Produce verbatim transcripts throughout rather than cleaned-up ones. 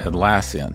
Atlassian.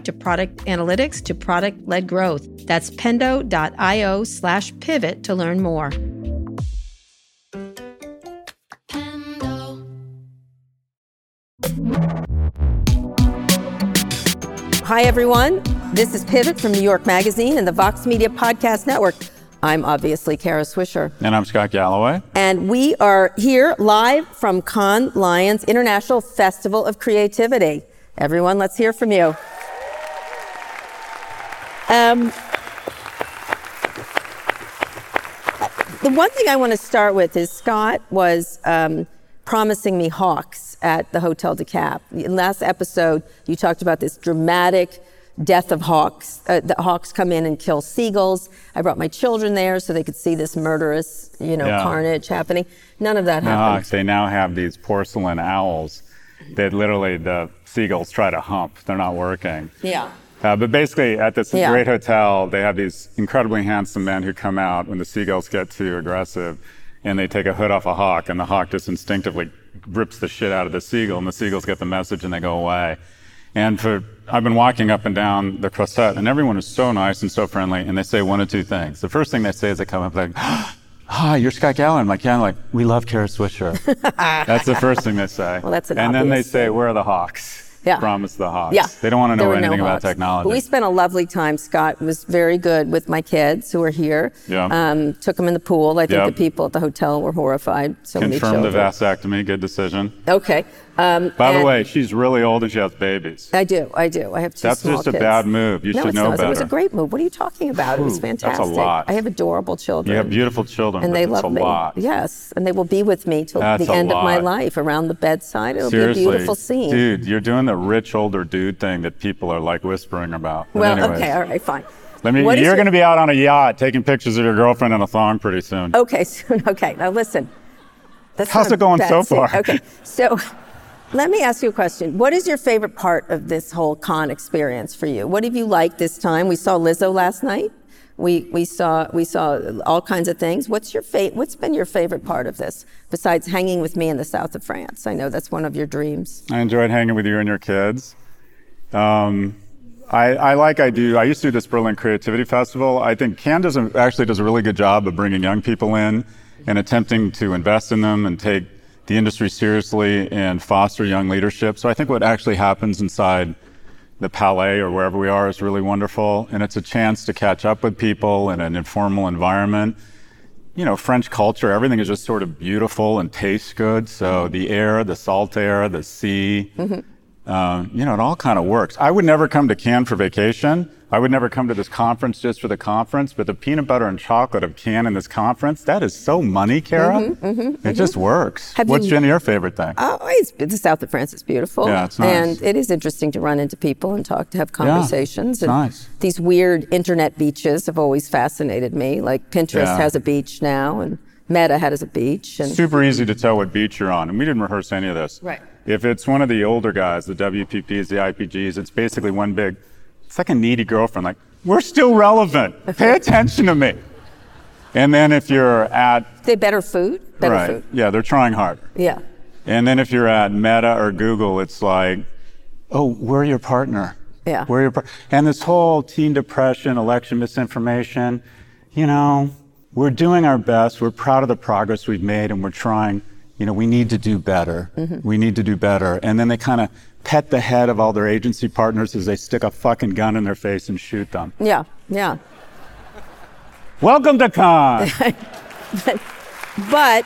to product analytics to product-led growth. That's pendo.io slash pivot to learn more. Pendo. Hi, everyone. This is Pivot from New York Magazine and the Vox Media Podcast Network. I'm obviously Kara Swisher. And I'm Scott Galloway. And we are here live from Cannes Lions International Festival of Creativity. Everyone, let's hear from you. Um, the one thing I want to start with is Scott was um, promising me hawks at the Hotel de Cap. In last episode, you talked about this dramatic death of hawks. Uh, the hawks come in and kill seagulls. I brought my children there so they could see this murderous, you know, yeah. carnage happening. None of that no, happened. They now have these porcelain owls that literally the seagulls try to hump. They're not working. Yeah. Uh, but basically, at this yeah. great hotel, they have these incredibly handsome men who come out when the seagulls get too aggressive, and they take a hood off a hawk, and the hawk just instinctively rips the shit out of the seagull, and the seagulls get the message, and they go away. And for I've been walking up and down the Croisset, and everyone is so nice and so friendly, and they say one of two things. The first thing they say is they come up like, "Hi, you're Scott Galloway." I'm like, yeah, I'm like, "We love Kara Swisher." That's the first thing they say. Well, that's an and obvious. Then they say, "Where are the hawks?" Yeah. Promise the hawks. Yeah. They don't want to know anything no about technology. But we spent a lovely time, Scott. It was very good with my kids who were here. Yeah. Um, took them in the pool. I think yep. the people at the hotel were horrified. So confirmed the vasectomy. Good decision. Okay. Um, By the way, she's really old and she has babies. I do. I do. I have two that's small kids. That's just a bad move. You no, should know not. better. It was a great move. What are you talking about? Ooh, it was fantastic. That's a lot. I have adorable children. You have beautiful children. And they love a me. Lot. Yes. And they will be with me till that's the end lot. Of my life around the bedside. It'll Seriously, be a beautiful scene. Dude, you're doing the rich older dude thing that people are like whispering about. But well, anyways, okay. All right. Fine. Let me, you're your... going to be out on a yacht taking pictures of your girlfriend in a thong pretty soon. Okay. Soon. Okay. Now listen. That's how's it going so far? Scene. Okay. So... Let me ask you a question. What is your favorite part of this whole con experience for you? What have you liked this time? We saw Lizzo last night. We we saw we saw all kinds of things. What's your fa- What's been your favorite part of this besides hanging with me in the south of France? I know that's one of your dreams. I enjoyed hanging with you and your kids. Um, I, I like I do. I used to do this Berlin Creativity Festival. I think Cannes does a, actually does a really good job of bringing young people in and attempting to invest in them and take the industry seriously and foster young leadership. So I think what actually happens inside the Palais or wherever we are is really wonderful. And it's a chance to catch up with people in an informal environment. You know, French culture, everything is just sort of beautiful and tastes good. So the air, the salt air, the sea, mm-hmm. uh, you know, it all kind of works. I would never come to Cannes for vacation. I would never come to this conference just for the conference, but the peanut butter and chocolate of Cannes in this conference, that is so money, Kara. Mm-hmm, mm-hmm, it mm-hmm. just works. Have What's been you, your favorite thing? Oh, it's, the south of France is beautiful. Yeah, it's nice. And it is interesting to run into people and talk, to have conversations. Yeah, it's and nice. These weird internet beaches have always fascinated me. Like Pinterest yeah. has a beach now, and Meta has a beach. And super easy to tell what beach you're on, and we didn't rehearse any of this. Right. If it's one of the older guys, the W P Ps, the I P Gs, it's basically one big... It's like a needy girlfriend, like, we're still relevant. Pay attention to me. And then if you're at... They better food? Better right. food. Yeah, they're trying harder. Yeah. And then if you're at Meta or Google, it's like, oh, we're your partner. Yeah. Where you're, and this whole teen depression, election misinformation, you know, we're doing our best. We're proud of the progress we've made, and we're trying. You know, we need to do better. Mm-hmm. We need to do better. And then they kind of pet the head of all their agency partners as they stick a fucking gun in their face and shoot them. Yeah, yeah. Welcome to Cannes. but, but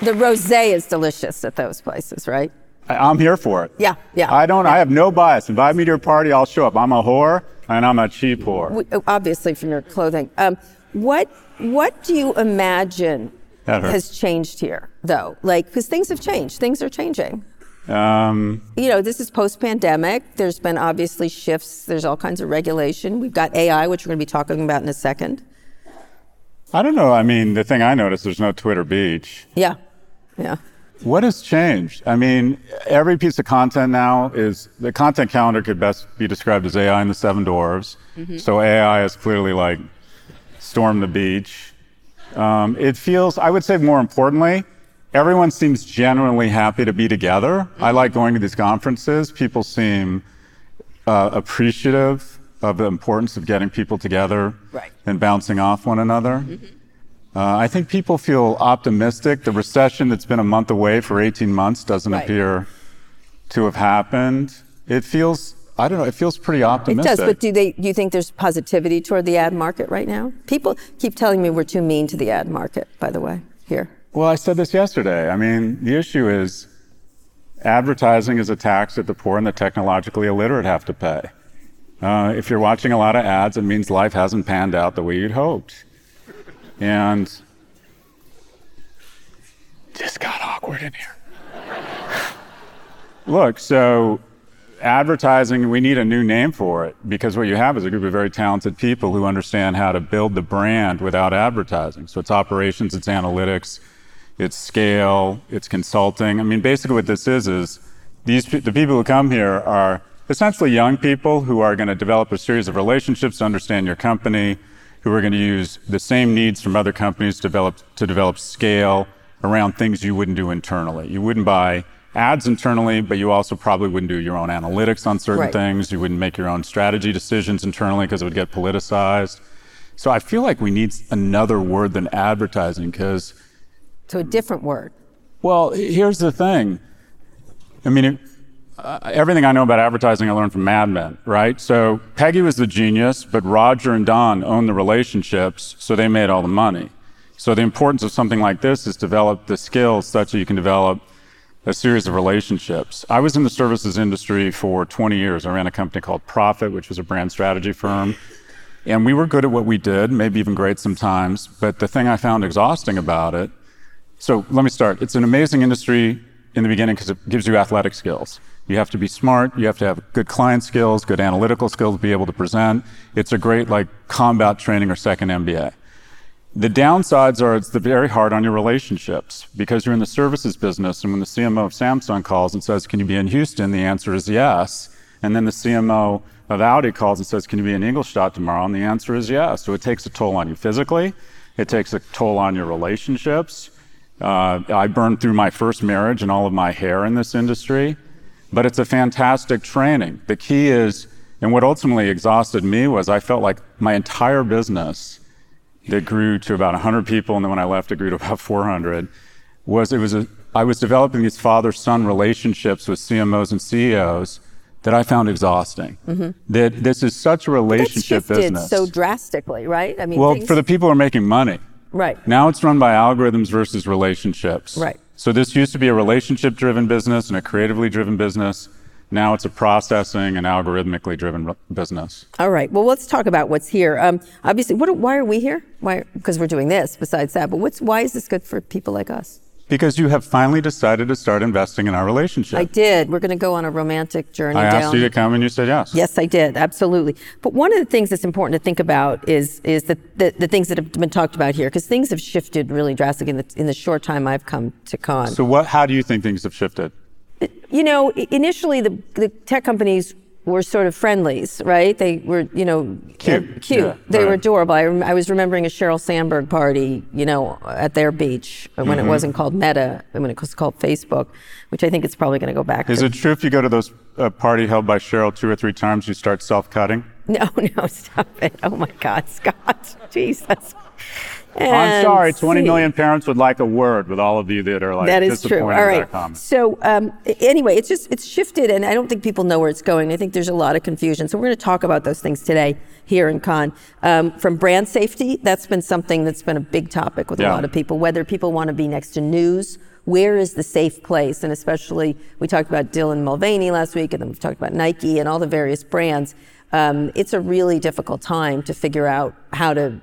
the rosé is delicious at those places, right? I, I'm here for it. Yeah, yeah. I don't. Yeah. I have no bias. Invite me to your party, I'll show up. I'm a whore, and I'm a cheap whore. We, obviously, from your clothing. Um, what What do you imagine has changed here, though? Like, because things have changed. Things are changing. Um, you know, this is post-pandemic. There's been obviously shifts. There's all kinds of regulation. We've got A I, which we're going to be talking about in a second. I don't know. I mean, the thing I noticed, there's no Twitter beach. Yeah, yeah. What has changed? I mean, every piece of content now is, the content calendar could best be described as A I and the Seven Dwarves. Mm-hmm. So A I is clearly like storm the beach. Um, it feels, I would say more importantly, everyone seems genuinely happy to be together. I like going to these conferences. People seem uh, appreciative of the importance of getting people together right. and bouncing off one another. Mm-hmm. Uh, I think people feel optimistic. The recession that's been a month away for eighteen months doesn't right. appear to have happened. It feels, I don't know, it feels pretty optimistic. It does, but do they? Do you think there's positivity toward the ad market right now? People keep telling me we're too mean to the ad market, by the way, here. Well, I said this yesterday. I mean, the issue is advertising is a tax that the poor and the technologically illiterate have to pay. Uh, if you're watching a lot of ads, it means life hasn't panned out the way you'd hoped. And just got awkward in here. Look, so advertising, we need a new name for it, because what you have is a group of very talented people who understand how to build the brand without advertising. So it's operations, it's analytics, it's scale, it's consulting. I mean, basically what this is, is these the people who come here are essentially young people who are going to develop a series of relationships to understand your company, who are going to use the same needs from other companies to develop, to develop scale around things you wouldn't do internally. You wouldn't buy ads internally, but you also probably wouldn't do your own analytics on certain right. things. You wouldn't make your own strategy decisions internally because it would get politicized. So I feel like we need another word than advertising, because... So a different word. Well, here's the thing. I mean, it, uh, everything I know about advertising I learned from Mad Men, right? So Peggy was the genius, but Roger and Don owned the relationships, so they made all the money. So the importance of something like this is develop the skills such that you can develop a series of relationships. I was in the services industry for twenty years. I ran a company called Profit, which was a brand strategy firm. And we were good at what we did, maybe even great sometimes. But the thing I found exhausting about it, so let me start. It's an amazing industry in the beginning because it gives you athletic skills. You have to be smart. You have to have good client skills, good analytical skills, be able to present. It's a great like combat training or second M B A. The downsides are it's very hard on your relationships because you're in the services business, and when the C M O of Samsung calls and says, can you be in Houston? The answer is yes. And then the C M O of Audi calls and says, can you be in Ingolstadt tomorrow? And the answer is yes. So it takes a toll on you physically. It takes a toll on your relationships. Uh, I burned through my first marriage and all of my hair in this industry, but it's a fantastic training. The key is, and what ultimately exhausted me was I felt like my entire business that grew to about one hundred people, and then when I left, it grew to about four hundred, was it was a, I was developing these father-son relationships with C M Os and C E Os that I found exhausting. Mm-hmm. That this is such a relationship business. But that's shifted so drastically, right? I mean, well, things... for the people who are making money. Right. Now it's run by algorithms versus relationships. Right. So this used to be a relationship-driven business and a creatively driven business. Now it's a processing and algorithmically driven business. All right. Well, let's talk about what's here. Um, obviously, what, why are we here? Why? Because we're doing this besides that. But what's, why is this good for people like us? Because you have finally decided to start investing in our relationship. I did. We're going to go on a romantic journey. I asked down. you to come and you said yes. Yes, I did. Absolutely. But one of the things that's important to think about is is the, the, the things that have been talked about here, because things have shifted really drastically in the, in the short time I've come to Cannes. So what? How do you think things have shifted? You know, initially the, the tech companies were sort of friendlies, right? They were, you know, cute. cute. Yeah, they right. were adorable. I, rem- I was remembering a Sheryl Sandberg party, you know, at their beach when mm-hmm. it wasn't called Meta, when it was called Facebook, which I think it's probably going to go back. Is to. It true if you go to those a party held by Cheryl two or three times, you start self-cutting? No, no, stop it. Oh, my God, Scott. Jesus. And I'm sorry, twenty million parents would like a word with all of you that are like that is disappointed true. All right. By comments. So um, anyway, it's just, it's shifted, and I don't think people know where it's going. I think there's a lot of confusion. So we're going to talk about those things today here in Cannes. Um, from brand safety, that's been something that's been a big topic with yeah. a lot of people, whether people want to be next to news. Where is the safe place? And especially, we talked about Dylan Mulvaney last week, and then we've talked about Nike and all the various brands. Um, it's a really difficult time to figure out how to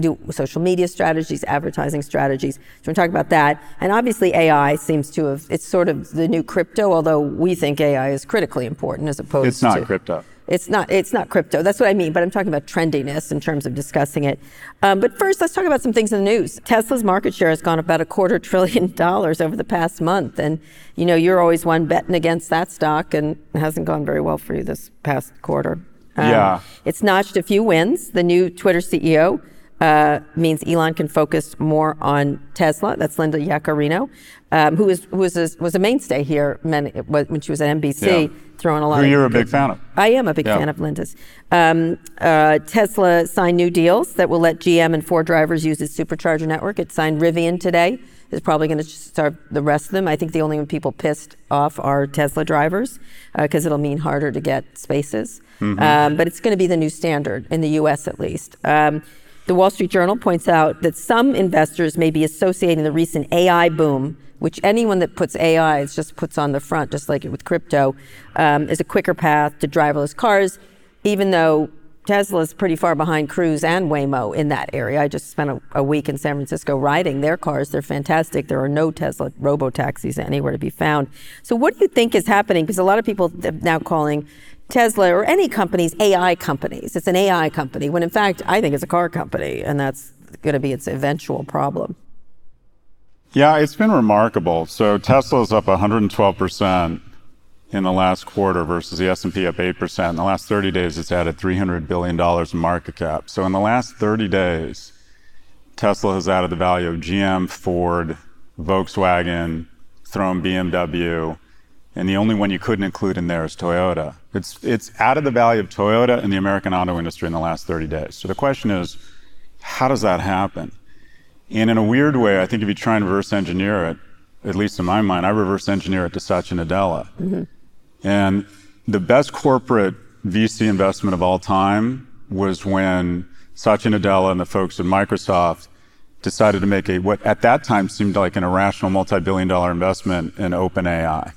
do social media strategies, advertising strategies. So we're talking about that. And obviously A I seems to have, it's sort of the new crypto, although we think A I is critically important as opposed to— It's not to, crypto. It's not, it's not crypto. That's what I mean, but I'm talking about trendiness in terms of discussing it. Um, but first, let's talk about some things in the news. Tesla's market share has gone about a quarter trillion dollars over the past month. And, you know, you're always one betting against that stock, and it hasn't gone very well for you this past quarter. Um, yeah. It's notched a few wins. The new Twitter C E O uh, means Elon can focus more on Tesla. That's Linda Yaccarino, um, who is, who is a, was a mainstay here when she was at N B C, yeah. throwing a lot. Who of you're a big fan of. I am a big yeah. fan of Linda's. Um, uh, Tesla signed new deals that will let G M and Ford drivers use its supercharger network. It signed Rivian today. Is probably going to start the rest of them. I think the only people pissed off are Tesla drivers because uh, it'll mean harder to get spaces. Mm-hmm. Um, but it's going to be the new standard in the U S at least. Um, the Wall Street Journal points out that some investors may be associating the recent A I boom, which anyone that puts A I just puts on the front, just like it with crypto, um, is a quicker path to driverless cars, even though Tesla's pretty far behind Cruise and Waymo in that area. I just spent a, a week in San Francisco riding their cars. They're fantastic. There are no Tesla robo-taxis anywhere to be found. So what do you think is happening? Because a lot of people are now calling Tesla or any companies A I companies. It's an A I company, when in fact, I think it's a car company, and that's going to be its eventual problem. Yeah, it's been remarkable. So Tesla's up one hundred twelve percent. In the last quarter versus the S and P up eight percent. In the last thirty days, it's added three hundred billion dollars in market cap. So in the last thirty days, Tesla has added the value of G M, Ford, Volkswagen, thrown B M W, and the only one you couldn't include in there is Toyota. It's, it's added the value of Toyota and the American auto industry in the last thirty days. So the question is, how does that happen? And in a weird way, I think if you try and reverse engineer it, at least in my mind, I reverse engineer it to Satya Nadella. Mm-hmm. And the best corporate V C investment of all time was when Satya Nadella and the folks at Microsoft decided to make a, what at that time seemed like an irrational multi-billion dollar investment in Open A I.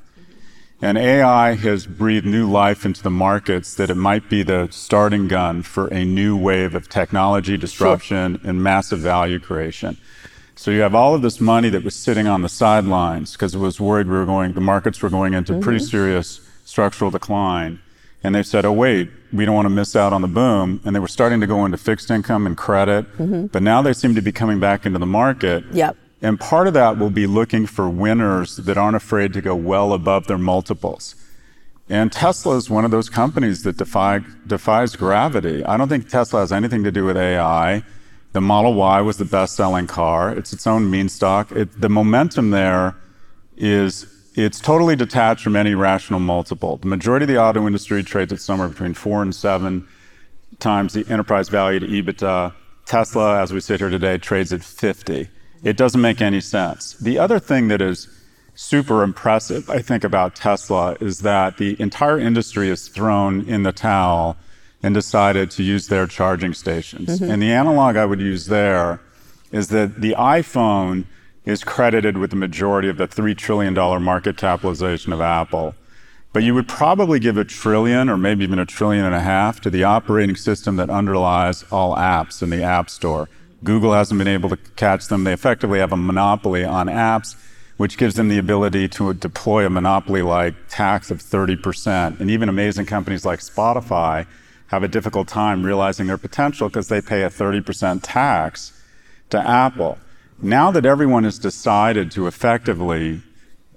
And A I has breathed new life into the markets that it might be the starting gun for a new wave of technology disruption sure. and massive value creation. So you have all of this money that was sitting on the sidelines because it was worried we were going, the markets were going into mm-hmm. pretty serious structural decline. And they said, oh, wait, we don't want to miss out on the boom. And they were starting to go into fixed income and credit. Mm-hmm. But now they seem to be coming back into the market. Yep. And part of that will be looking for winners that aren't afraid to go well above their multiples. And Tesla is one of those companies that defy, defies gravity. I don't think Tesla has anything to do with A I. The Model Y was the best-selling car. It's its own meme stock. It, the momentum there is it's totally detached from any rational multiple. The majority of the auto industry trades at somewhere between four and seven times the enterprise value to EBITDA. Tesla, as we sit here today, trades at fifty. It doesn't make any sense. The other thing that is super impressive, I think, about Tesla is that the entire industry is thrown in the towel and decided to use their charging stations. Mm-hmm. And the analog I would use there is that the iPhone is credited with the majority of the three trillion dollars market capitalization of Apple. But you would probably give a trillion or maybe even a trillion and a half to the operating system that underlies all apps in the App Store. Google hasn't been able to catch them. They effectively have a monopoly on apps, which gives them the ability to deploy a monopoly-like tax of thirty percent. And even amazing companies like Spotify have a difficult time realizing their potential because they pay a thirty percent tax to Apple. Now that everyone has decided to effectively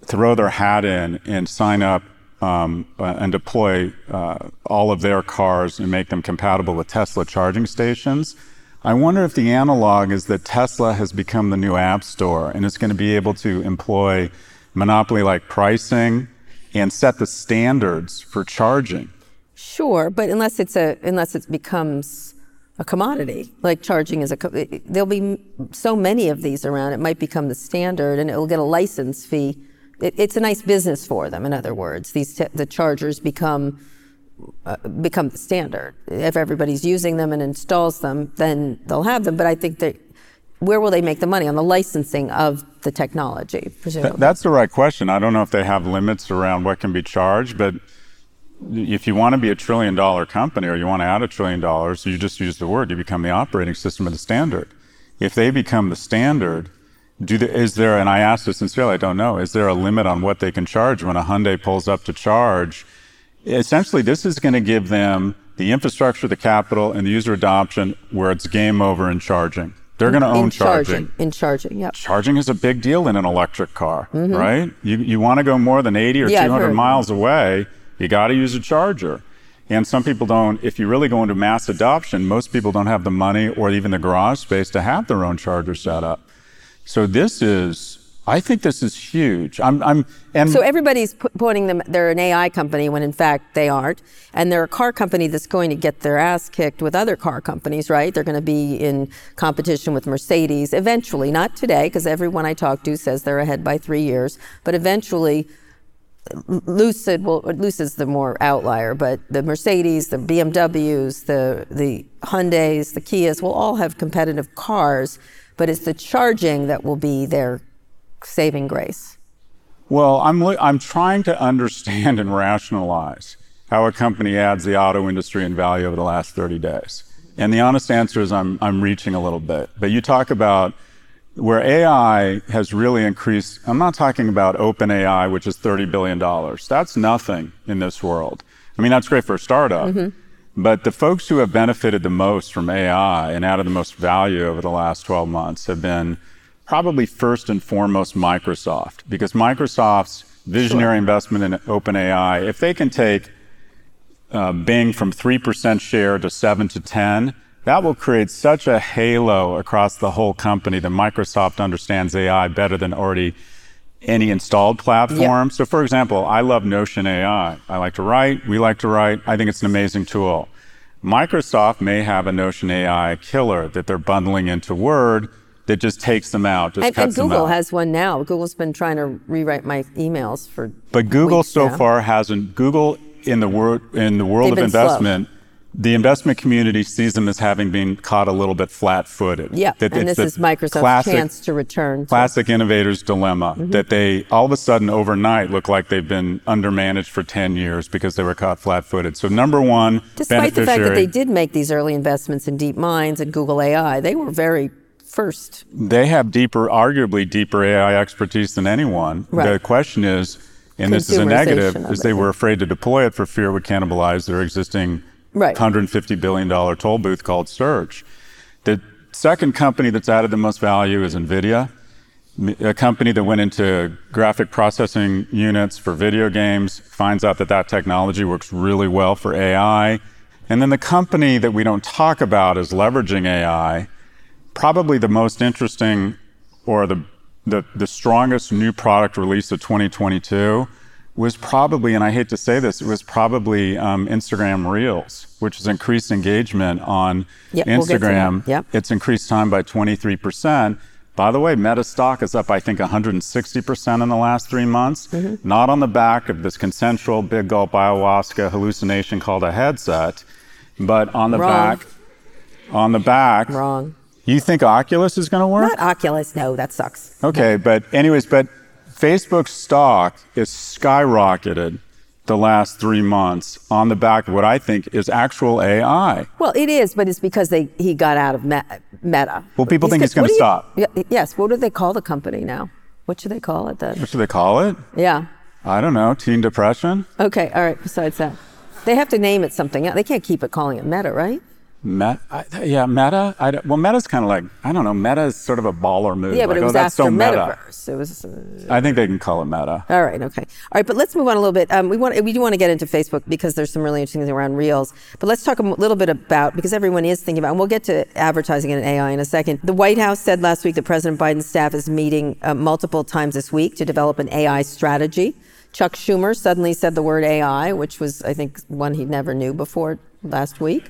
throw their hat in and sign up um, and deploy uh, all of their cars and make them compatible with Tesla charging stations, I wonder if the analog is that Tesla has become the new App Store and is going to be able to employ monopoly-like pricing and set the standards for charging. Sure, but unless it's a unless it becomes a commodity, like charging is a, there'll be so many of these around, it might become the standard, and it will get a license fee. It, it's a nice business for them. In other words, these te- the chargers become uh, become the standard. If everybody's using them and installs them, then they'll have them. But I think that where will they make the money? On the licensing of the technology, presumably. Th- that's the right question. I don't know if they have limits around what can be charged, but if you want to be a trillion dollar company or you want to add a trillion dollars, you just use the word, you become the operating system of the standard. If they become the standard, do the, is there, and I ask this sincerely, I don't know, is there a limit on what they can charge when a Hyundai pulls up to charge? Essentially, this is going to give them the infrastructure, the capital, and the user adoption where it's game over in charging. They're going to own charging. In charging, yeah. Charging is a big deal in an electric car, mm-hmm. right? You you want to go more than eighty or yeah, two hundred miles away, you got to use a charger. And some people don't, if you really go into mass adoption, most people don't have the money or even the garage space to have their own charger set up. So this is, I think this is huge. I'm, I'm, and so everybody's p- pointing them, they're an A I company when in fact they aren't. And they're a car company that's going to get their ass kicked with other car companies, right? They're going to be in competition with Mercedes eventually, not today, because everyone I talk to says they're ahead by three years, but eventually Lucid, well, Lucid's the more outlier, but the Mercedes, the B M Ws, the the Hyundais, the Kias will all have competitive cars, but it's the charging that will be their saving grace. Well, I'm I'm trying to understand and rationalize how a company adds the auto industry in value over the last thirty days. And the honest answer is I'm I'm reaching a little bit. But you talk about where A I has really increased, I'm not talking about Open A I, which is thirty billion dollars. That's nothing in this world. I mean, that's great for a startup, mm-hmm. but the folks who have benefited the most from A I and added the most value over the last twelve months have been probably first and foremost Microsoft, because Microsoft's visionary sure. investment in Open A I, if they can take uh, Bing from three percent share to seven to ten, that will create such a halo across the whole company that Microsoft understands A I better than already any installed platform. Yep. So for example, I love Notion A I. I like to write, we like to write. I think it's an amazing tool. Microsoft may have a Notion A I killer that they're bundling into Word that just takes them out, just and, cuts and them out. And Google has one now. Google's been trying to rewrite my emails for But Google weeks so now. far hasn't, Google in the, wor- in the world They've of investment, slow. The investment community sees them as having been caught a little bit flat-footed. Yeah, that and this is Microsoft's classic, chance to return. To classic innovators' dilemma, mm-hmm. that they all of a sudden overnight look like they've been undermanaged for ten years because they were caught flat-footed. So number one, despite the fact that they did make these early investments in Deep Minds and Google A I, they were very first. They have deeper, arguably deeper A I expertise than anyone. Right. The question is, and this is a negative, is they were afraid to deploy it for fear it would cannibalize their existing Right. one hundred fifty billion dollars toll booth called Search. The second company that's added the most value is NVIDIA, a company that went into graphic processing units for video games, finds out that that technology works really well for A I. And then the company that we don't talk about is leveraging A I. Probably the most interesting or the, the, the strongest new product release of twenty twenty-two was probably, and I hate to say this, it was probably um, Instagram Reels, which is increased engagement on yep, Instagram. We'll yep. It's increased time by twenty-three percent. By the way, Meta stock is up, I think, one hundred sixty percent in the last three months, mm-hmm. not on the back of this consensual big gulp ayahuasca hallucination called a headset, but on the Wrong. back, on the back. Wrong. You think Oculus is gonna work? Not Oculus, no, that sucks. Okay, but anyways, but Facebook's stock is skyrocketed the last three months on the back of what I think is actual A I. Well, it is, but it's because they he got out of Meta. Well, people He's think it's going to stop. You, yes. What do they call the company now? What should they call it then? What should they call it? Yeah. I don't know. Teen Depression? Okay. All right. Besides that, they have to name it something else. They can't keep it calling it Meta, right? Meta, I, yeah, Meta. I, well, Meta's kind of like, I don't know, Meta is sort of a baller move. Yeah, but like, it was oh, after so Metaverse. Meta. It was, uh, I think they can call it Meta. All right, okay. All right, but let's move on a little bit. Um, we want, we do want to get into Facebook because there's some really interesting things around Reels. But let's talk a little bit about, because everyone is thinking about, and we'll get to advertising and A I in a second. The White House said last week that President Biden's staff is meeting uh, multiple times this week to develop an A I strategy Chuck Schumer suddenly said the word A I, which was, I think, one he never knew before last week.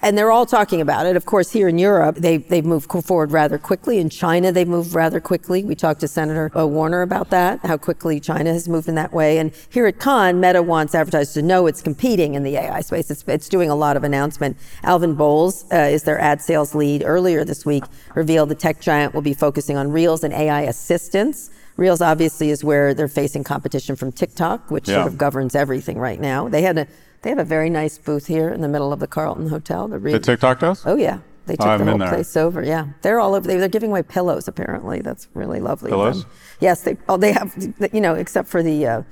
And they're all talking about it. Of course, here in Europe, they, they've moved forward rather quickly. In China, they've moved rather quickly. We talked to Senator Warner about that, how quickly China has moved in that way. And here at Cannes, Meta wants advertisers to know it's competing in the A I space. It's, it's doing a lot of announcement. Alvin Bowles uh, is their ad sales lead. Earlier this week, revealed the tech giant will be focusing on Reels and A I assistance. Reels obviously is where they're facing competition from TikTok, which yeah. sort of governs everything right now. They had a They have a very nice booth here in the middle of the Carlton Hotel. The, Re- the TikTok does? Oh, yeah. They took oh, the whole place over. Yeah. They're all over. They, they're giving away pillows, apparently. That's really lovely. Pillows? Um, yes. They, oh, they have, you know, except for the uh,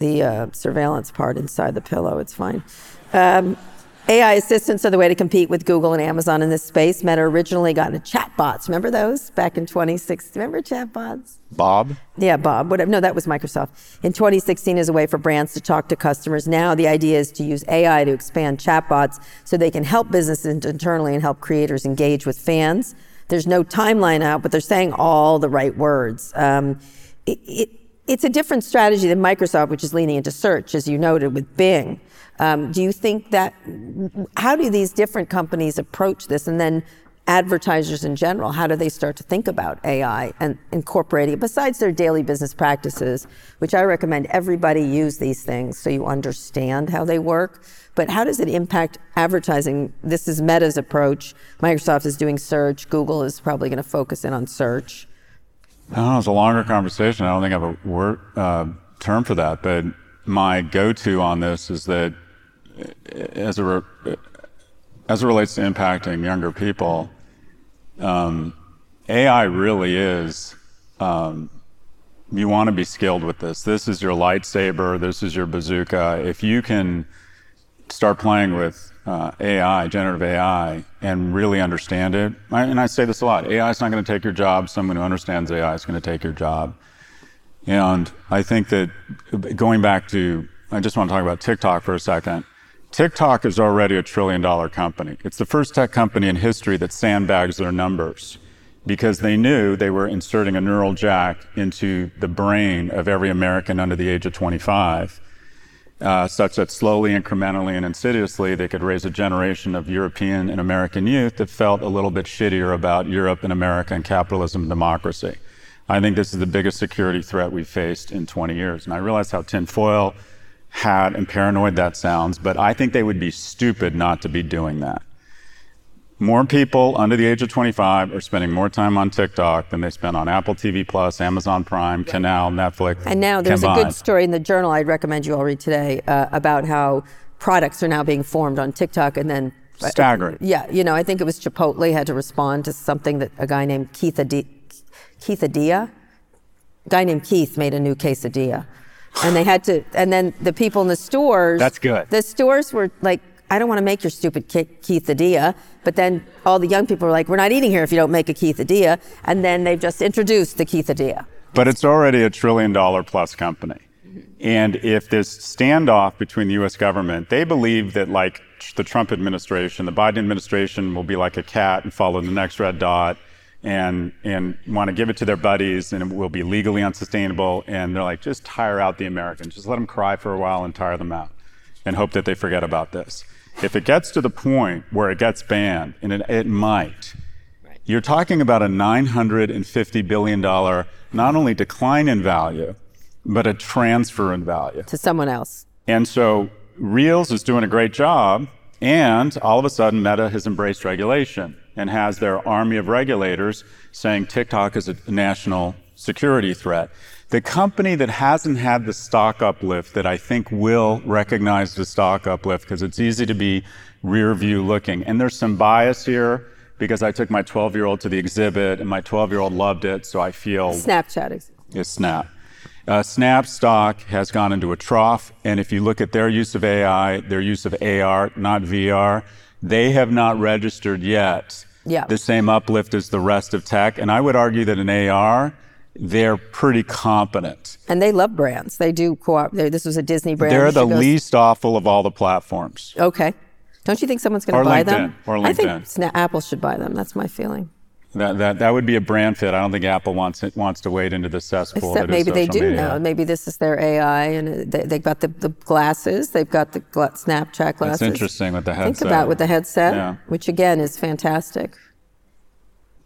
the uh, surveillance part inside the pillow. It's fine. Um, A I assistants are the way to compete with Google and Amazon in this space. Meta originally got into chatbots. Remember those back in twenty sixteen? Remember chatbots? Bob? Yeah, Bob. Whatever. No, that was Microsoft. In twenty sixteen is a way for brands to talk to customers. Now the idea is to use A I to expand chatbots so they can help businesses internally and help creators engage with fans. There's no timeline out, but they're saying all the right words. Um, it, it, it's a different strategy than Microsoft, which is leaning into search, as you noted, with Bing. Um, do you think that, how do these different companies approach this? And then advertisers in general, how do they start to think about A I and incorporating it, besides their daily business practices, which I recommend everybody use these things so you understand how they work. But how does it impact advertising? This is Meta's approach. Microsoft is doing search. Google is probably going to focus in on search. I don't know, it's a longer conversation. I don't think I have a word, uh, term for that. But my go-to on this is that As it, re- as it relates to impacting younger people, um, A I really is, um, you want to be skilled with this. This is your lightsaber, this is your bazooka. If you can start playing with uh, A I, generative A I, and really understand it, I, and I say this a lot, A I is not going to take your job, someone who understands A I is going to take your job. And I think that going back to, I just want to talk about TikTok for a second. TikTok is already a trillion dollar company. It's the first tech company in history that sandbags their numbers because they knew they were inserting a neural jack into the brain of every American under the age of twenty-five, uh, such that slowly, incrementally, and insidiously, they could raise a generation of European and American youth that felt a little bit shittier about Europe and America and capitalism and democracy. I think this is the biggest security threat we've faced in twenty years. And I realize how tinfoil hat and paranoid that sounds, but I think they would be stupid not to be doing that. More people under the age of twenty-five are spending more time on TikTok than they spend on Apple T V Plus, Amazon Prime, Canal, Netflix. And now there's combined. A good story in the journal I'd recommend you all read today uh, about how products are now being formed on TikTok and then staggering. Uh, yeah, you know, I think it was Chipotle had to respond to something that a guy named Keith Adia, Keith Adia, a guy named Keith made a new quesadilla. And they had to, and then the people in the stores. That's good. The stores were like, I don't want to make your stupid Keith Adia. But then all the young people were like, we're not eating here if you don't make a Keith Adia. And then they've just introduced the Keith Adia. But it's already a trillion dollar plus company. And if there's standoff between the U S government, they believe that like the Trump administration, the Biden administration will be like a cat and follow the next red dot. and and want to give it to their buddies, and it will be legally unsustainable. And they're like, just tire out the Americans. Just let them cry for a while and tire them out and hope that they forget about this. If it gets to the point where it gets banned, and it, it might, you're talking about a nine hundred fifty billion dollars not only decline in value, but a transfer in value. To someone else. And so Reels is doing a great job, and all of a sudden Meta has embraced regulation and has their army of regulators saying TikTok is a national security threat. The company that hasn't had the stock uplift that I think will recognize the stock uplift, because it's easy to be rear view looking. And there's some bias here because I took my twelve year old to the exhibit and my twelve year old loved it, so I feel- Snapchat. It's Snap. Uh, Snap stock has gone into a trough, and if you look at their use of A I, their use of A R, not V R, they have not registered yet yeah. the same uplift as the rest of tech. And I would argue that in A R, they're pretty competent. And they love brands. They do co-op. This was a Disney brand. They're the goes, least awful of all the platforms. Okay. Don't you think someone's going to buy LinkedIn, them? Or LinkedIn. I think Apple should buy them. That's my feeling. That that that would be a brand fit. I don't think Apple wants it, wants to wade into the cesspool. Except that maybe is they do media. Know. Maybe this is their A I, and they, they've got the, the glasses. They've got the gla- Snapchat glasses. That's interesting with the headset. Think about with the headset, yeah. Which again is fantastic.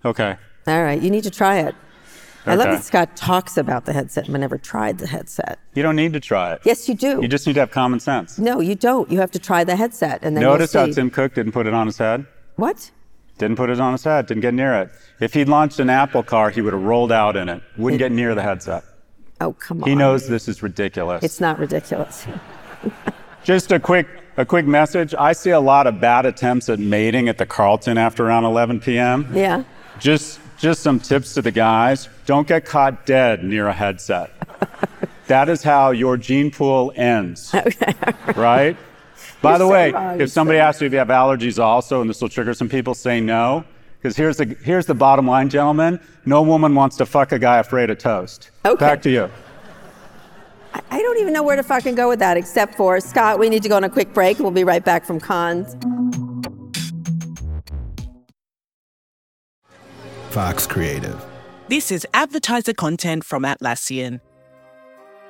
Okay. All right, you need to try it. Okay. I love that Scott talks about the headset but never tried the headset. You don't need to try it. Yes, you do. You just need to have common sense. No, you don't. You have to try the headset, and then notice how Tim Cook didn't put it on his head. What? Didn't put it on his head, didn't get near it. If he'd launched an Apple car, he would have rolled out in it, wouldn't it, get near the headset. Oh, come on. He knows this is ridiculous. It's not ridiculous. Just a quick a quick message. I see a lot of bad attempts at mating at the Carlton after around eleven p.m. Yeah. Just just some tips to the guys. Don't get caught dead near a headset. That is how your gene pool ends, okay. Right? By You're the so way, wrong. If somebody asks you if you have allergies also, and this will trigger some people, say no. Because here's the here's the bottom line, gentlemen. No woman wants to fuck a guy afraid of toast. Okay. Back to you. I don't even know where to fucking go with that, except for, Scott, we need to go on a quick break. We'll be right back from Cannes. Vox Creative. This is advertiser content from Atlassian.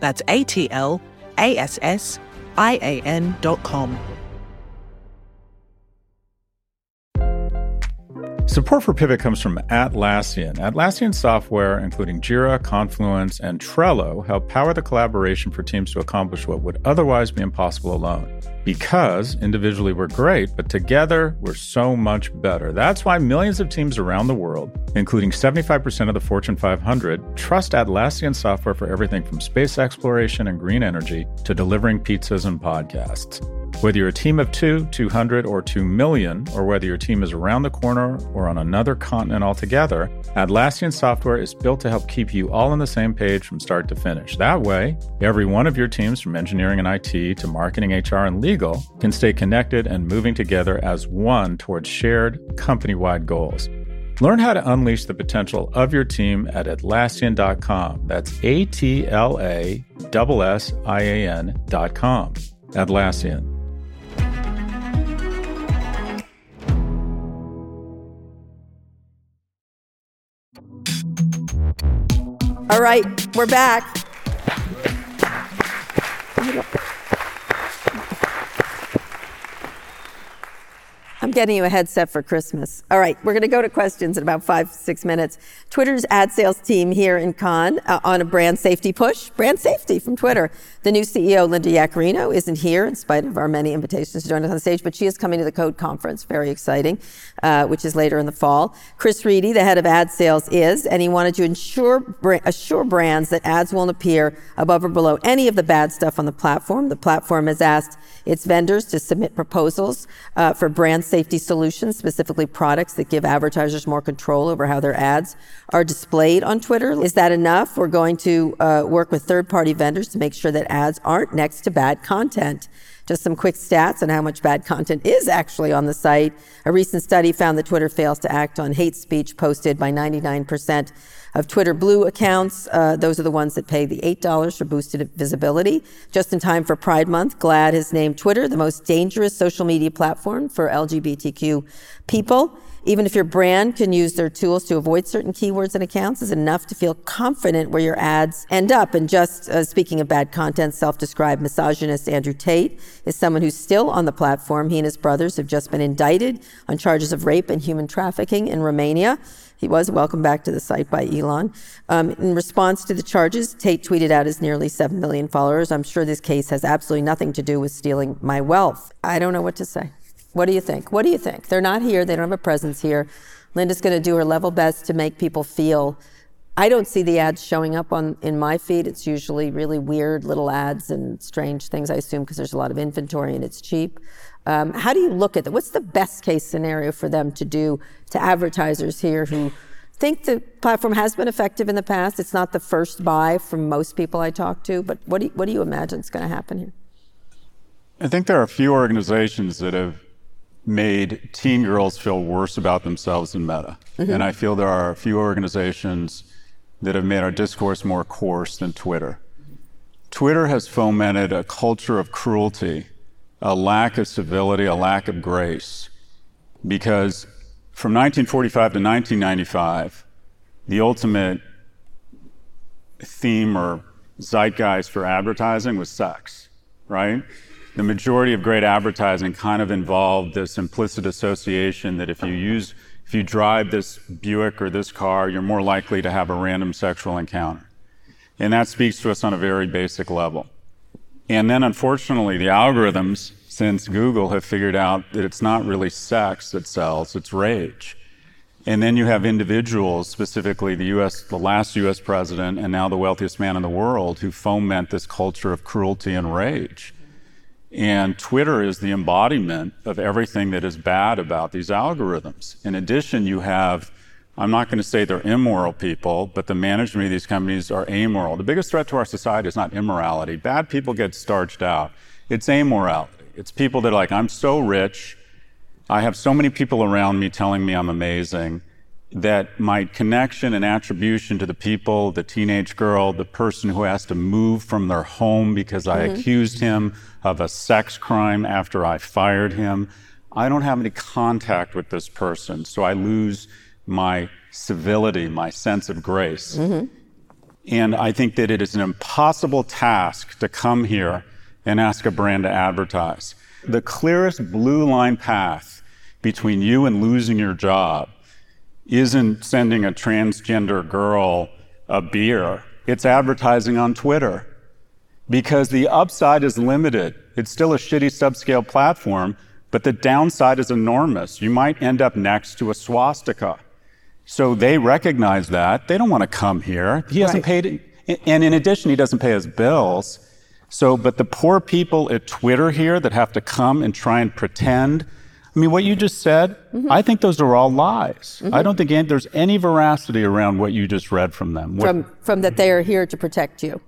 That's A-T-L-A-S-S-I-A-N dot com. Support for Pivot comes from Atlassian. Atlassian software, including Jira, Confluence, and Trello, help power the collaboration for teams to accomplish what would otherwise be impossible alone. Because individually we're great, but together we're so much better. That's why millions of teams around the world, including seventy-five percent of the Fortune five hundred, trust Atlassian software for everything from space exploration and green energy to delivering pizzas and podcasts. Whether you're a team of two, two hundred, or two million, or whether your team is around the corner or on another continent altogether, Atlassian software is built to help keep you all on the same page from start to finish. That way, every one of your teams, from engineering and I T to marketing, H R, and legal, can stay connected and moving together as one towards shared company-wide goals. Learn how to unleash the potential of your team at Atlassian dot com. That's A T L A S S I A N dot com. Atlassian. All right, we're back. I'm getting you a headset for Christmas. All right, we're going to go to questions in about five, six minutes. Twitter's ad sales team here in Cannes uh, on a brand safety push. Brand safety from Twitter. The new C E O, Linda Yaccarino, isn't here in spite of our many invitations to join us on stage, but she is coming to the Code Conference. Very exciting, uh, which is later in the fall. Chris Reedy, the head of ad sales, is, and he wanted to ensure, assure brands that ads won't appear above or below any of the bad stuff on the platform. The platform has asked its vendors to submit proposals uh, for brand safety solutions, specifically products that give advertisers more control over how their ads are displayed on Twitter. Is that enough? We're going to uh, work with third-party vendors to make sure that ads aren't next to bad content. Just some quick stats on how much bad content is actually on the site. A recent study found that Twitter fails to act on hate speech posted by ninety-nine percent of Twitter Blue accounts. Uh, those are the ones that pay the eight dollars for boosted visibility. Just in time for Pride Month, Glad has named Twitter the most dangerous social media platform for L G B T Q people. Even if your brand can use their tools to avoid certain keywords and accounts is enough to feel confident where your ads end up. And just uh, speaking of bad content, self-described misogynist Andrew Tate is someone who's still on the platform. He and his brothers have just been indicted on charges of rape and human trafficking in Romania. He was welcomed back to the site by Elon. Um, in response to the charges, Tate tweeted out his nearly seven million followers, "I'm sure this case has absolutely nothing to do with stealing my wealth." I don't know what to say. What do you think? What do you think? They're not here. They don't have a presence here. Linda's going to do her level best to make people feel. I don't see the ads showing up on in my feed. It's usually really weird little ads and strange things, I assume, because there's a lot of inventory and it's cheap. Um, how do you look at that? What's the best case scenario for them to do to advertisers here who think the platform has been effective in the past? It's not the first buy from most people I talk to, but what do you, what do you imagine is going to happen here? I think there are a few organizations that have made teen girls feel worse about themselves than Meta. Mm-hmm. And I feel there are a few organizations that have made our discourse more coarse than Twitter. Twitter has fomented a culture of cruelty, a lack of civility, a lack of grace, because from nineteen forty-five to nineteen ninety-five, the ultimate theme or zeitgeist for advertising was sex, right? The majority of great advertising kind of involved this implicit association that if you use, if you drive this Buick or this car, you're more likely to have a random sexual encounter. And that speaks to us on a very basic level. And then unfortunately, the algorithms, since Google, have figured out that it's not really sex that sells, it's rage. And then you have individuals, specifically the U S, the last U S president and now the wealthiest man in the world, who foment this culture of cruelty and rage. And Twitter is the embodiment of everything that is bad about these algorithms. In addition, you have, I'm not going to say they're immoral people, but the management of these companies are amoral. The biggest threat to our society is not immorality. Bad people get starched out. It's amorality. It's people that are like, I'm so rich, I have so many people around me telling me I'm amazing, that my connection and attribution to the people, the teenage girl, the person who has to move from their home because I mm-hmm. accused him of a sex crime after I fired him, I don't have any contact with this person, so I lose my civility, my sense of grace. Mm-hmm. And I think that it is an impossible task to come here and ask a brand to advertise. The clearest blue line path between you and losing your job isn't sending a transgender girl a beer. It's advertising on Twitter, because the upside is limited. It's still a shitty subscale platform, but the downside is enormous. You might end up next to a swastika. So they recognize that. They don't want to come here. He hasn't right. paid, and in addition, he doesn't pay his bills. So, but the poor people at Twitter here that have to come and try and pretend, I mean, what you just said, mm-hmm. I think those are all lies. Mm-hmm. I don't think any, there's any veracity around what you just read from them. What, from from that they are here to protect you.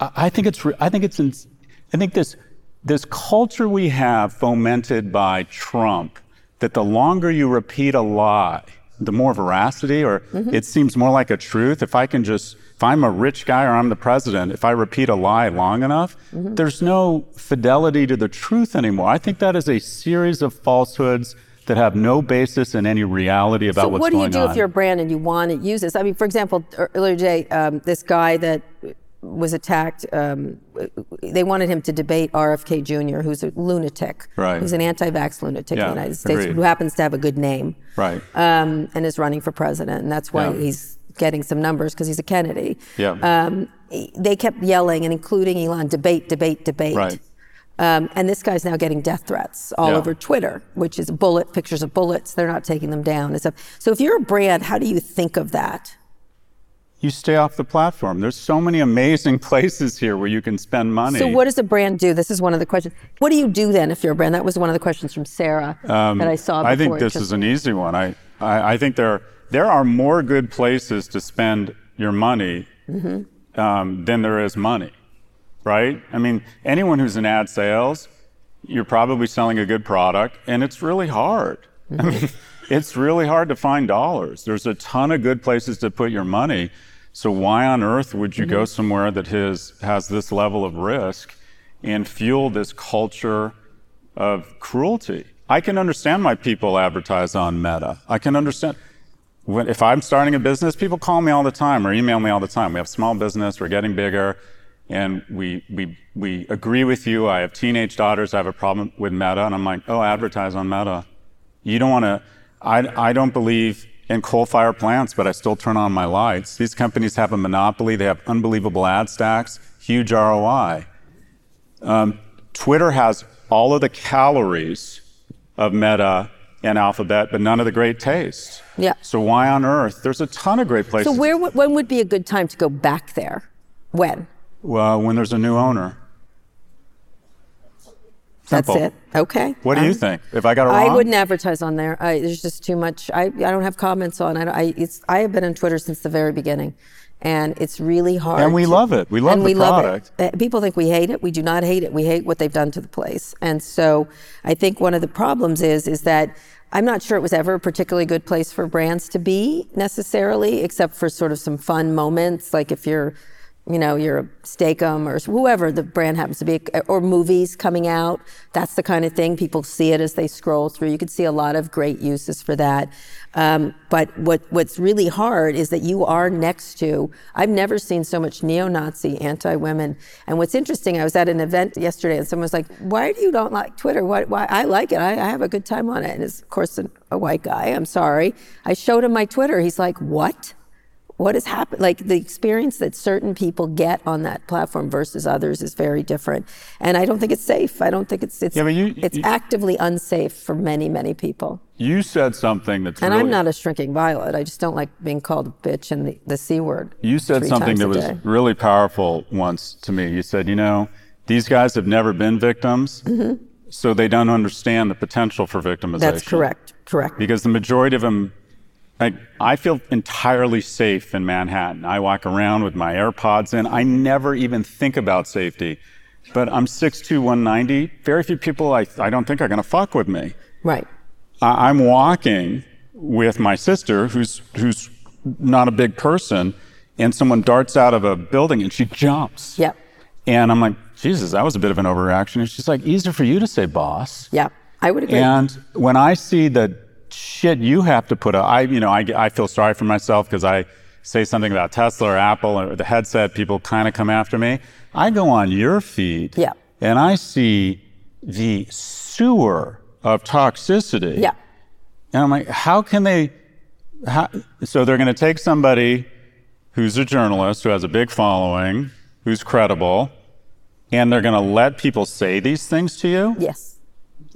I, I think it's. I think it's. I think this this culture we have fomented by Trump, that the longer you repeat a lie, the more veracity, or mm-hmm. it seems more like a truth. If I can just, if I'm a rich guy or I'm the president, if I repeat a lie long enough, mm-hmm. there's no fidelity to the truth anymore. I think that is a series of falsehoods that have no basis in any reality about so what's going on. So what do you do on. If you're a brand and you want to use this? I mean, for example, earlier today, um, this guy that was attacked, um, they wanted him to debate R F K Junior, who's a lunatic, right. who's an anti-vax lunatic yeah, in the United States, agreed. Who happens to have a good name, right. um, and is running for president. And that's why yeah. he's getting some numbers, because he's a Kennedy. Yeah. Um, they kept yelling, and including Elon, debate, debate, debate. Right. Um, and this guy's now getting death threats all yeah. over Twitter, which is bullet, pictures of bullets. They're not taking them down and stuff. So if you're a brand, how do you think of that? You stay off the platform. There's so many amazing places here where you can spend money. So what does a brand do? This is one of the questions. What do you do then if you're a brand? That was one of the questions from Sarah um, that I saw before. I think this is an easy one. I, I, I think there, there are more good places to spend your money mm-hmm. um, than there is money, right? I mean, anyone who's in ad sales, you're probably selling a good product, and it's really hard. Mm-hmm. I mean, It's really hard to find dollars. There's a ton of good places to put your money. So why on earth would you mm-hmm. go somewhere that has, has this level of risk and fuel this culture of cruelty? I can understand why people advertise on Meta. I can understand. When, if I'm starting a business, people call me all the time or email me all the time. We have small business, we're getting bigger, and we we we agree with you. I have teenage daughters, I have a problem with Meta, and I'm like, oh, advertise on Meta. You don't want to, I, I don't believe in coal-fired plants, but I still turn on my lights. These companies have a monopoly, they have unbelievable ad stacks, huge R O I. Um, Twitter has all of the calories of Meta and Alphabet, but none of the great taste. Yeah. So why on earth? There's a ton of great places. So where w- when would be a good time to go back there? When? Well, when there's a new owner. Simple. That's it. Okay. What um, do you think? If I got it wrong? I wouldn't advertise on there. I, there's just too much. I, I don't have comments on it. I, it's, I have been on Twitter since the very beginning. And it's really hard. And we to, love it. We love the we product. Love it. People think we hate it. We do not hate it. We hate what they've done to the place. And so I think one of the problems is, is that I'm not sure it was ever a particularly good place for brands to be necessarily, except for sort of some fun moments. Like if you're, you know, you're a Steak-um or whoever the brand happens to be, or movies coming out. That's the kind of thing people see it as they scroll through. You can see a lot of great uses for that. Um, but what what's really hard is that you are next to, I've never seen so much neo-Nazi, anti-women. And what's interesting, I was at an event yesterday and someone was like, why do you not like Twitter? Why, why I like it, I, I have a good time on it. And it's of course an, a white guy, I'm sorry. I showed him my Twitter, he's like, what? What has happened? Like the experience that certain people get on that platform versus others is very different, and I don't think it's safe. I don't think it's it's yeah, you, it's you, actively unsafe for many many people. You said something that's and really, I'm not a shrinking violet. I just don't like being called a bitch and the, the C word. You said something that was really powerful once to me. You said, you know, these guys have never been victims, mm-hmm. so they don't understand the potential for victimization. That's correct. Correct. Because the majority of them. Like, I feel entirely safe in Manhattan. I walk around with my AirPods in. I never even think about safety. But I'm six two, one ninety. Very few people I, I don't think are going to fuck with me. Right. I, I'm walking with my sister, who's who's not a big person, and someone darts out of a building and she jumps. Yep. And I'm like, Jesus, that was a bit of an overreaction. And she's like, easier for you to say, boss. Yeah, I would agree. And when I see that shit you have to put up. I, you know, I, I feel sorry for myself because I say something about Tesla or Apple or the headset, people kind of come after me. I go on your feed yeah. and I see the sewer of toxicity. Yeah. And I'm like, how can they, how? So they're going to take somebody who's a journalist, who has a big following, who's credible, and they're going to let people say these things to you? Yes.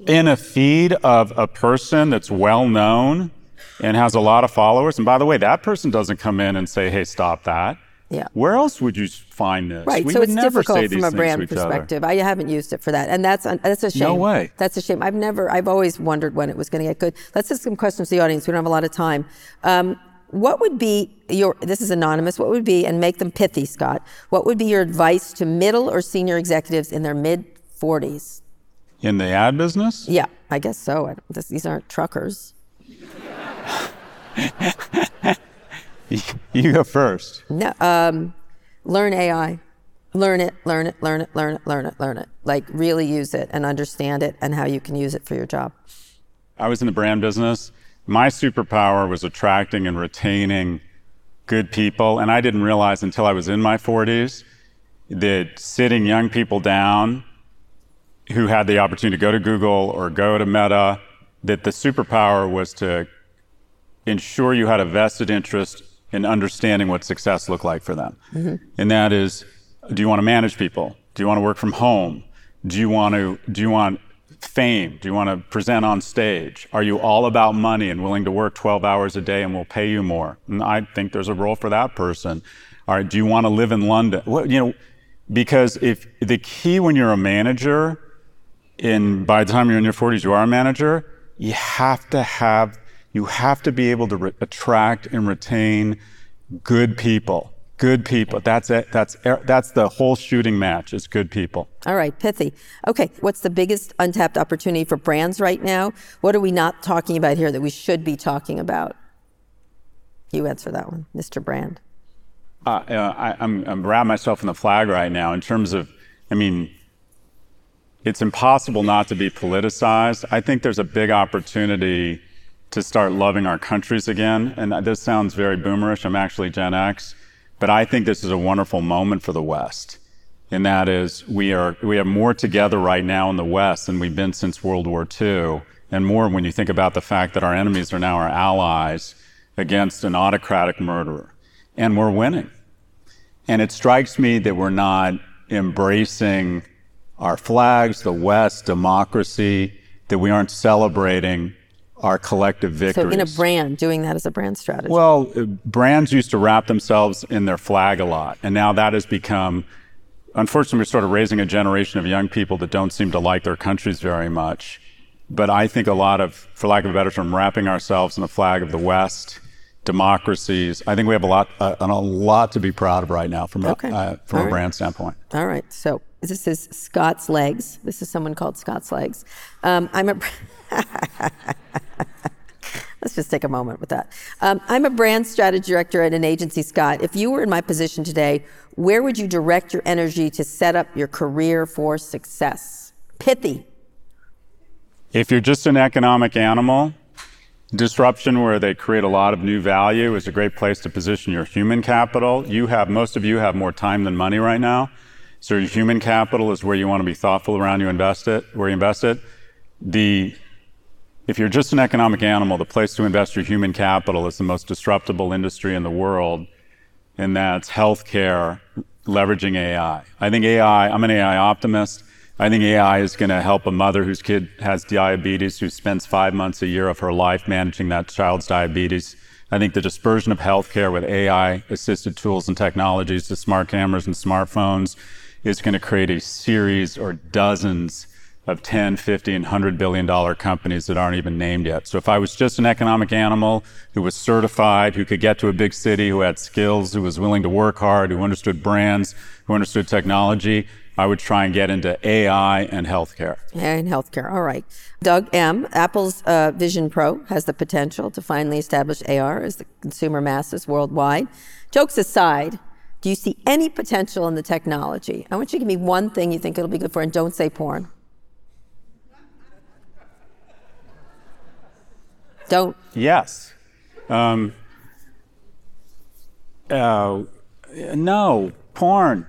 In a feed of a person that's well known and has a lot of followers. And by the way, that person doesn't come in and say, hey, stop that. Yeah. Where else would you find this? Right. We so would it's never difficult say these from a brand perspective. Other. I haven't used it for that. And that's that's a shame. No way. That's a shame. I've never, I've always wondered when it was going to get good. Let's ask some questions to the audience. We don't have a lot of time. Um, what would be your, this is anonymous, what would be, and make them pithy, Scott, what would be your advice to middle or senior executives in their mid forties? In the ad business? Yeah, I guess so. I don't, this, these aren't truckers. you, you go first. No, um, learn A I. Learn it, learn it, learn it, learn it, learn it, learn it. Like really use it and understand it and how you can use it for your job. I was in the brand business. My superpower was attracting and retaining good people. And I didn't realize until I was in my forties that sitting young people down who had the opportunity to go to Google or go to Meta, that the superpower was to ensure you had a vested interest in understanding what success looked like for them. Mm-hmm. And that is, do you want to manage people? Do you want to work from home? Do you want to, do you want fame? Do you want to present on stage? Are you all about money and willing to work twelve hours a day and we'll pay you more? And I think there's a role for that person. All right, do you want to live in London? Well, you know, because if the key when you're a manager, and by the time you're in your forties, you are a manager, you have to have, you have to be able to re- attract and retain good people. Good people. That's it. That's that's the whole shooting match. It's good people. All right, pithy. Okay, what's the biggest untapped opportunity for brands right now? What are we not talking about here that we should be talking about? You answer that one, Mister Brand. Uh, uh, I, I'm I'm wrapping myself in the flag right now in terms of, I mean, it's impossible not to be politicized. I think there's a big opportunity to start loving our countries again. And this sounds very boomerish. I'm actually Gen X. But I think this is a wonderful moment for the West. And that is, we are we have more together right now in the West than we've been since World War Two, and more when you think about the fact that our enemies are now our allies against an autocratic murderer. And we're winning. And it strikes me that we're not embracing our flags, the West, democracy, that we aren't celebrating our collective victories. So in a brand, doing that as a brand strategy. Well, brands used to wrap themselves in their flag a lot. And now that has become, unfortunately, we're sort of raising a generation of young people that don't seem to like their countries very much. But I think a lot of, for lack of a better term, wrapping ourselves in the flag of the West, democracies. I think we have a lot uh, a lot to be proud of right now from a, okay. uh, from All a right. brand standpoint. All right, so this is Scott's Legs. This is someone called Scott's Legs. Um, I'm a... Let's just take a moment with that. Um, I'm a brand strategy director at an agency, Scott. If you were in my position today, where would you direct your energy to set up your career for success? Pithy. If you're just an economic animal, disruption where they create a lot of new value is a great place to position your human capital. You have, most of you have more time than money right now. So your human capital is where you want to be thoughtful around you invest it, where you invest it. The If you're just an economic animal, the place to invest your human capital is the most disruptable industry in the world, and that's healthcare, leveraging A I. I think A I, I'm an A I optimist. I think A I is going to help a mother whose kid has diabetes, who spends five months a year of her life managing that child's diabetes. I think the dispersion of healthcare with A I-assisted tools and technologies, the smart cameras and smartphones, is going to create a series or dozens of ten, fifty, and one hundred billion dollar companies that aren't even named yet. So if I was just an economic animal who was certified, who could get to a big city, who had skills, who was willing to work hard, who understood brands, who understood technology, I would try and get into A I and healthcare. And healthcare, all right. Doug M., Apple's uh, Vision Pro has the potential to finally establish A R as the consumer masses worldwide. Jokes aside, do you see any potential in the technology? I want you to give me one thing you think it'll be good for, and don't say porn. Don't. Yes. Um, uh, no, porn.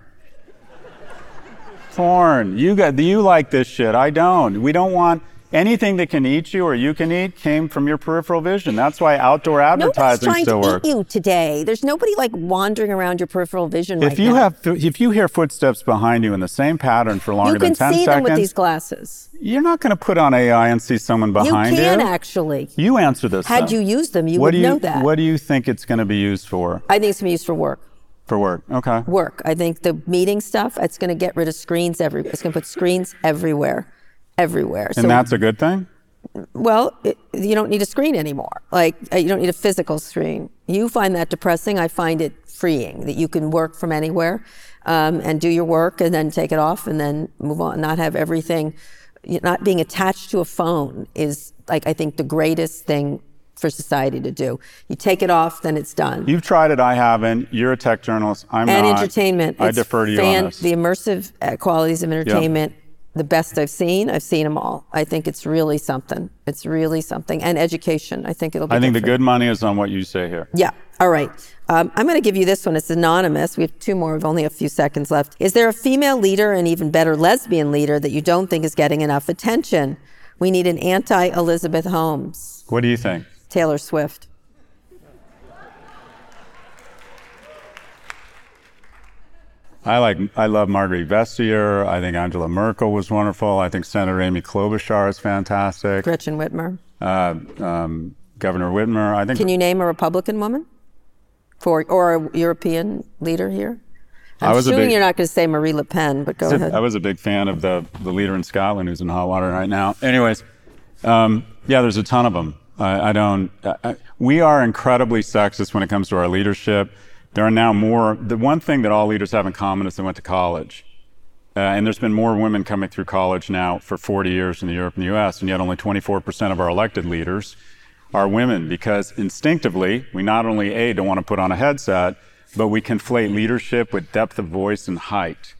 Porn. You got. You like this shit. I don't. We don't want anything that can eat you or you can eat came from your peripheral vision. That's why outdoor advertising still works. Nobody's trying to eat you today. There's nobody like wandering around your peripheral vision right now. If you have, if you hear footsteps behind you in the same pattern for longer than ten seconds, you can see them with these glasses. You're not going to put on A I and see someone behind you. You can actually. You answer this. Had you used them, you would know that. What do you think it's going to be used for? I think it's going to be used for work. For work, okay. Work. I think the meeting stuff. It's going to get rid of screens everywhere. It's going to put screens everywhere. everywhere. And so, that's a good thing? Well, it, you don't need a screen anymore. Like, you don't need a physical screen. You find that depressing. I find it freeing that you can work from anywhere um, and do your work and then take it off and then move on, not have everything. Not being attached to a phone is, like, I think the greatest thing for society to do. You take it off, then it's done. You've tried it, I haven't. You're a tech journalist, I'm and not. And entertainment. I it's defer to you fan, on this. The immersive qualities of entertainment, yep. The best I've seen, I've seen them all. I think it's really something. It's really something. And education, I think it'll be I think different. The good money is on what you say here. Yeah, all right. Um, I'm gonna give you this one, it's anonymous. We have two more, we've only a few seconds left. Is there a female leader, and even better lesbian leader, that you don't think is getting enough attention? We need an anti-Elizabeth Holmes. What do you think? Taylor Swift. I like. I love Marguerite Vestager. I think Angela Merkel was wonderful. I think Senator Amy Klobuchar is fantastic. Gretchen Whitmer. Uh, um, Governor Whitmer. I think. Can you name a Republican woman, for or a European leader here? I'm I was assuming a big, you're not going to say Marie Le Pen, but go ahead. I was a big fan of the the leader in Scotland who's in hot water right now. Anyways, um, yeah, there's a ton of them. I, I don't. I, we are incredibly sexist when it comes to our leadership. There are now more, the one thing that all leaders have in common is they went to college. Uh, and there's been more women coming through college now for forty years in Europe and the U S, and yet only twenty-four percent of our elected leaders are women, because instinctively, we not only, A, don't want to put on a headset, but we conflate leadership with depth of voice and height.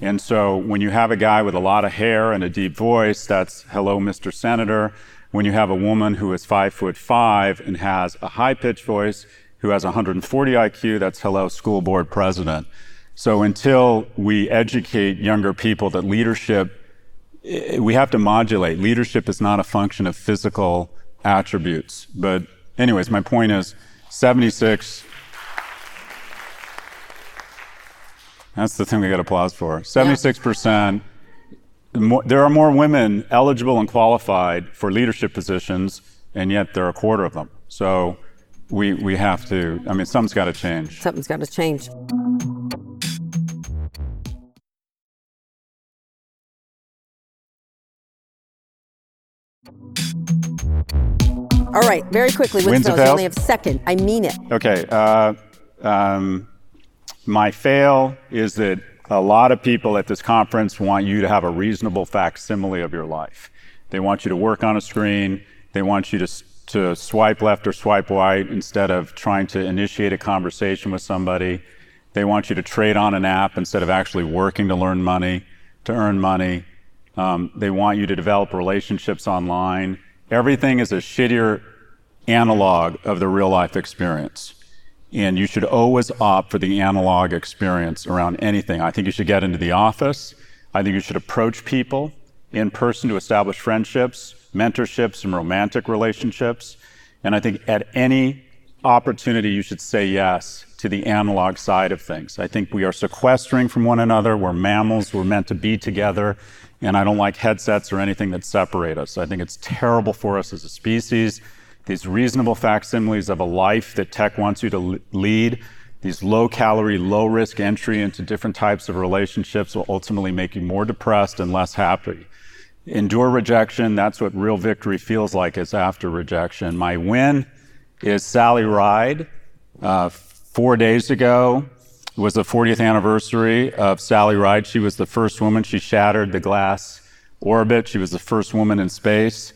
And so when you have a guy with a lot of hair and a deep voice, that's hello, Mister Senator. When you have a woman who is five foot five and has a high-pitched voice, who has one hundred forty I Q, that's hello, school board president. So until we educate younger people that leadership, we have to modulate. Leadership is not a function of physical attributes. But anyways, my point is seventy-six, that's the thing we got applause for. seventy-six percent, there are more women eligible and qualified for leadership positions, and yet there are a quarter of them. So we we have to, I mean, something's got to change. Something's got to change. All right, very quickly, wins and fails. You only have a second. I mean it. Okay. Uh, um, my fail is that a lot of people at this conference want you to have a reasonable facsimile of your life. They want you to work on a screen. They want you to to swipe left or swipe right instead of trying to initiate a conversation with somebody. They want you to trade on an app instead of actually working to learn money, to earn money. Um, they want you to develop relationships online. Everything is a shittier analog of the real life experience. And you should always opt for the analog experience around anything. I think you should get into the office. I think you should approach people in person to establish friendships, mentorships, and romantic relationships. And I think at any opportunity, you should say yes to the analog side of things. I think we are sequestering from one another. We're mammals, we're meant to be together. And I don't like headsets or anything that separate us. I think it's terrible for us as a species. These reasonable facsimiles of a life that tech wants you to lead, these low-calorie, low-risk entry into different types of relationships will ultimately make you more depressed and less happy. Endure rejection, that's what real victory feels like, is after rejection. My win is Sally Ride. Uh, four days ago, it was the fortieth anniversary of Sally Ride. She was the first woman. She shattered the glass orbit. She was the first woman in space.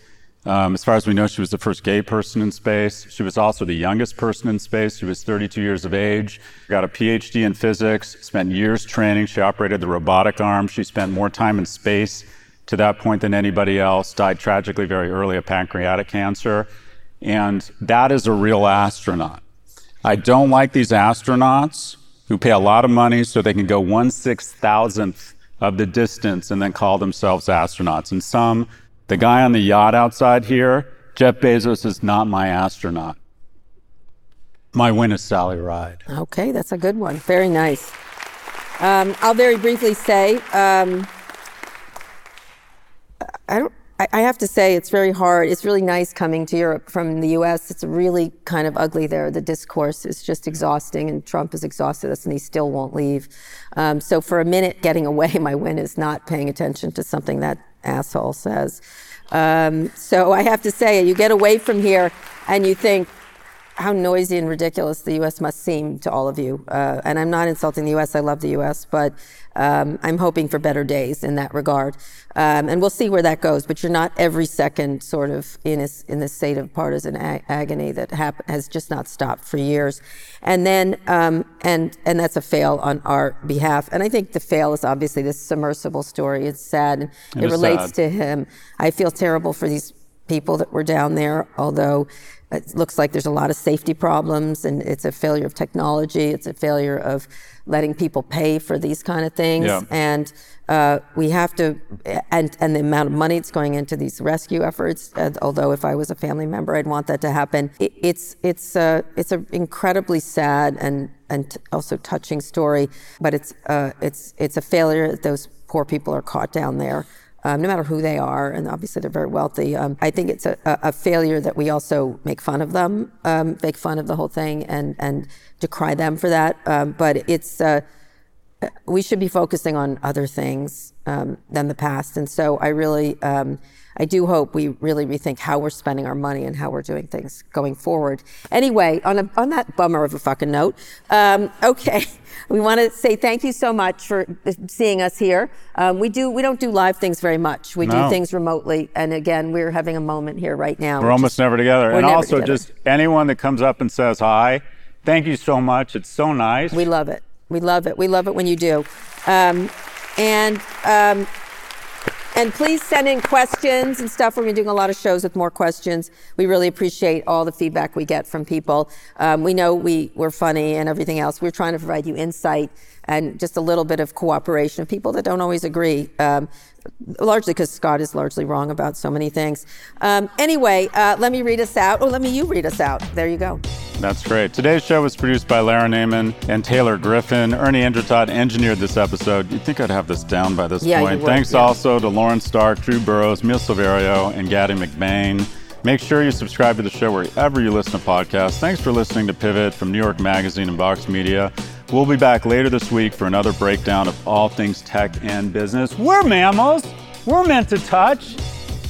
Um, as far as we know, she was the first gay person in space. She was also the youngest person in space. She was thirty-two years of age. Got a P H D in physics, spent years training. She operated the robotic arm. She spent more time in space to that point than anybody else. Died tragically very early of pancreatic cancer. And that is a real astronaut. I don't like these astronauts who pay a lot of money so they can go one six thousandth of the distance and then call themselves astronauts. And some, the guy on the yacht outside here, Jeff Bezos is not my astronaut. My win is Sally Ride. Okay, that's a good one. Very nice. Um, I'll very briefly say, um, I don't. I have to say it's very hard. It's really nice coming to Europe from the U S. It's really kind of ugly there. The discourse is just exhausting, and Trump has exhausted us, and he still won't leave. Um, so for a minute, getting away, my win is not paying attention to something that asshole says. Um, so I have to say, you get away from here, and you think how noisy and ridiculous the U S must seem to all of you. Uh, and I'm not insulting the U S, I love the U S, but um, I'm hoping for better days in that regard. Um, and we'll see where that goes, but you're not every second sort of in a, in this state of partisan ag- agony that hap- has just not stopped for years. And then, um, and and that's a fail on our behalf. And I think the fail is obviously this submersible story. It's sad, it, it relates sad. to him. I feel terrible for these people that were down there, although it looks like there's a lot of safety problems, and it's a failure of technology. It's a failure of letting people pay for these kind of things. Yeah. And uh, we have to, and, and the amount of money that's going into these rescue efforts, uh, although if I was a family member, I'd want that to happen. It, it's it's uh, it's an incredibly sad and, and t- also touching story, but it's, uh, it's, it's a failure that those poor people are caught down there. Um, no matter who they are, and obviously they're very wealthy. Um, I think it's a, a failure that we also make fun of them, um, make fun of the whole thing, and, and decry them for that. Um, but it's uh, we should be focusing on other things um, than the past. And so I really, um, I do hope we really rethink how we're spending our money and how we're doing things going forward. Anyway, on a, on that bummer of a fucking note, um, okay, we want to say thank you so much for seeing us here. Um, we do, we don't do live things very much. We no. do things remotely. And again, we're having a moment here right now. We're, we're almost just, never together. And never also together. Just anyone that comes up and says hi, thank you so much. It's so nice. We love it. We love it. We love it when you do. Um, and um, and please send in questions and stuff. We're going to be doing a lot of shows with more questions. We really appreciate all the feedback we get from people. Um, we know we, we're funny and everything else. We're trying to provide you insight and just a little bit of cooperation of people that don't always agree, um, largely because Scott is largely wrong about so many things. Um, anyway, uh, let me read us out. Oh, let me you read us out. There you go. That's great. Today's show was produced by Lara Naiman and Taylor Griffin. Ernie Endricott engineered this episode. You'd think I'd have this down by this yeah, point. You would, Thanks yeah. also to Lauren Stark, Drew Burrows, Emil Silverio, and Gaddy McBain. Make sure you subscribe to the show wherever you listen to podcasts. Thanks for listening to Pivot from New York Magazine and Vox Media. We'll be back later this week for another breakdown of all things tech and business. We're mammals. We're meant to touch.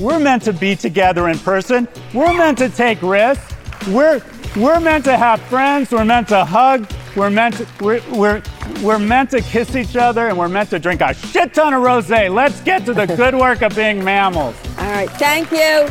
We're meant to be together in person. We're meant to take risks. We're We're meant to have friends. We're meant to hug. We're meant to, we're, we're, we're meant to kiss each other, and we're meant to drink a shit ton of rosé. Let's get to the good work of being mammals. All right. Thank you.